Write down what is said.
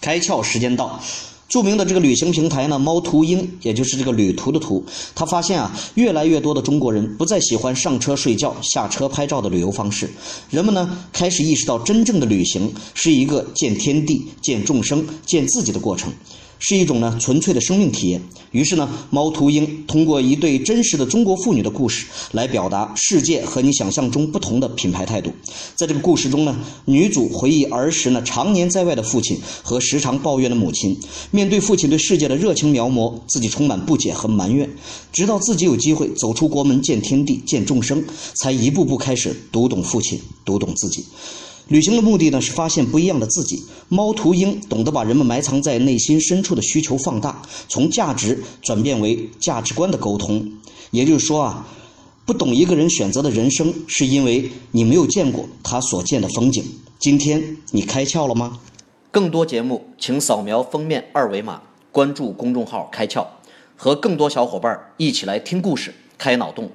开窍时间到。著名的这个旅行平台呢，猫途鹰，也就是这个旅途的途，他发现啊，越来越多的中国人不再喜欢上车睡觉、下车拍照的旅游方式，人们呢开始意识到，真正的旅行是一个见天地、见众生、见自己的过程，是一种呢纯粹的生命体验。于是呢，猫途鹰通过一对真实的中国妇女的故事，来表达世界和你想象中不同的品牌态度。在这个故事中呢，女主回忆儿时呢常年在外的父亲和时常抱怨的母亲。面对父亲对世界的热情描摹，自己充满不解和埋怨，直到自己有机会走出国门，见天地，见众生，才一步步开始读懂父亲，读懂自己。旅行的目的呢，是发现不一样的自己。猫途鹰懂得把人们埋藏在内心深处的需求放大，从价值转变为价值观的沟通。也就是说啊，不懂一个人选择的人生，是因为你没有见过他所见的风景。今天你开窍了吗？更多节目请扫描封面二维码，关注公众号开窍，和更多小伙伴一起来听故事，开脑洞。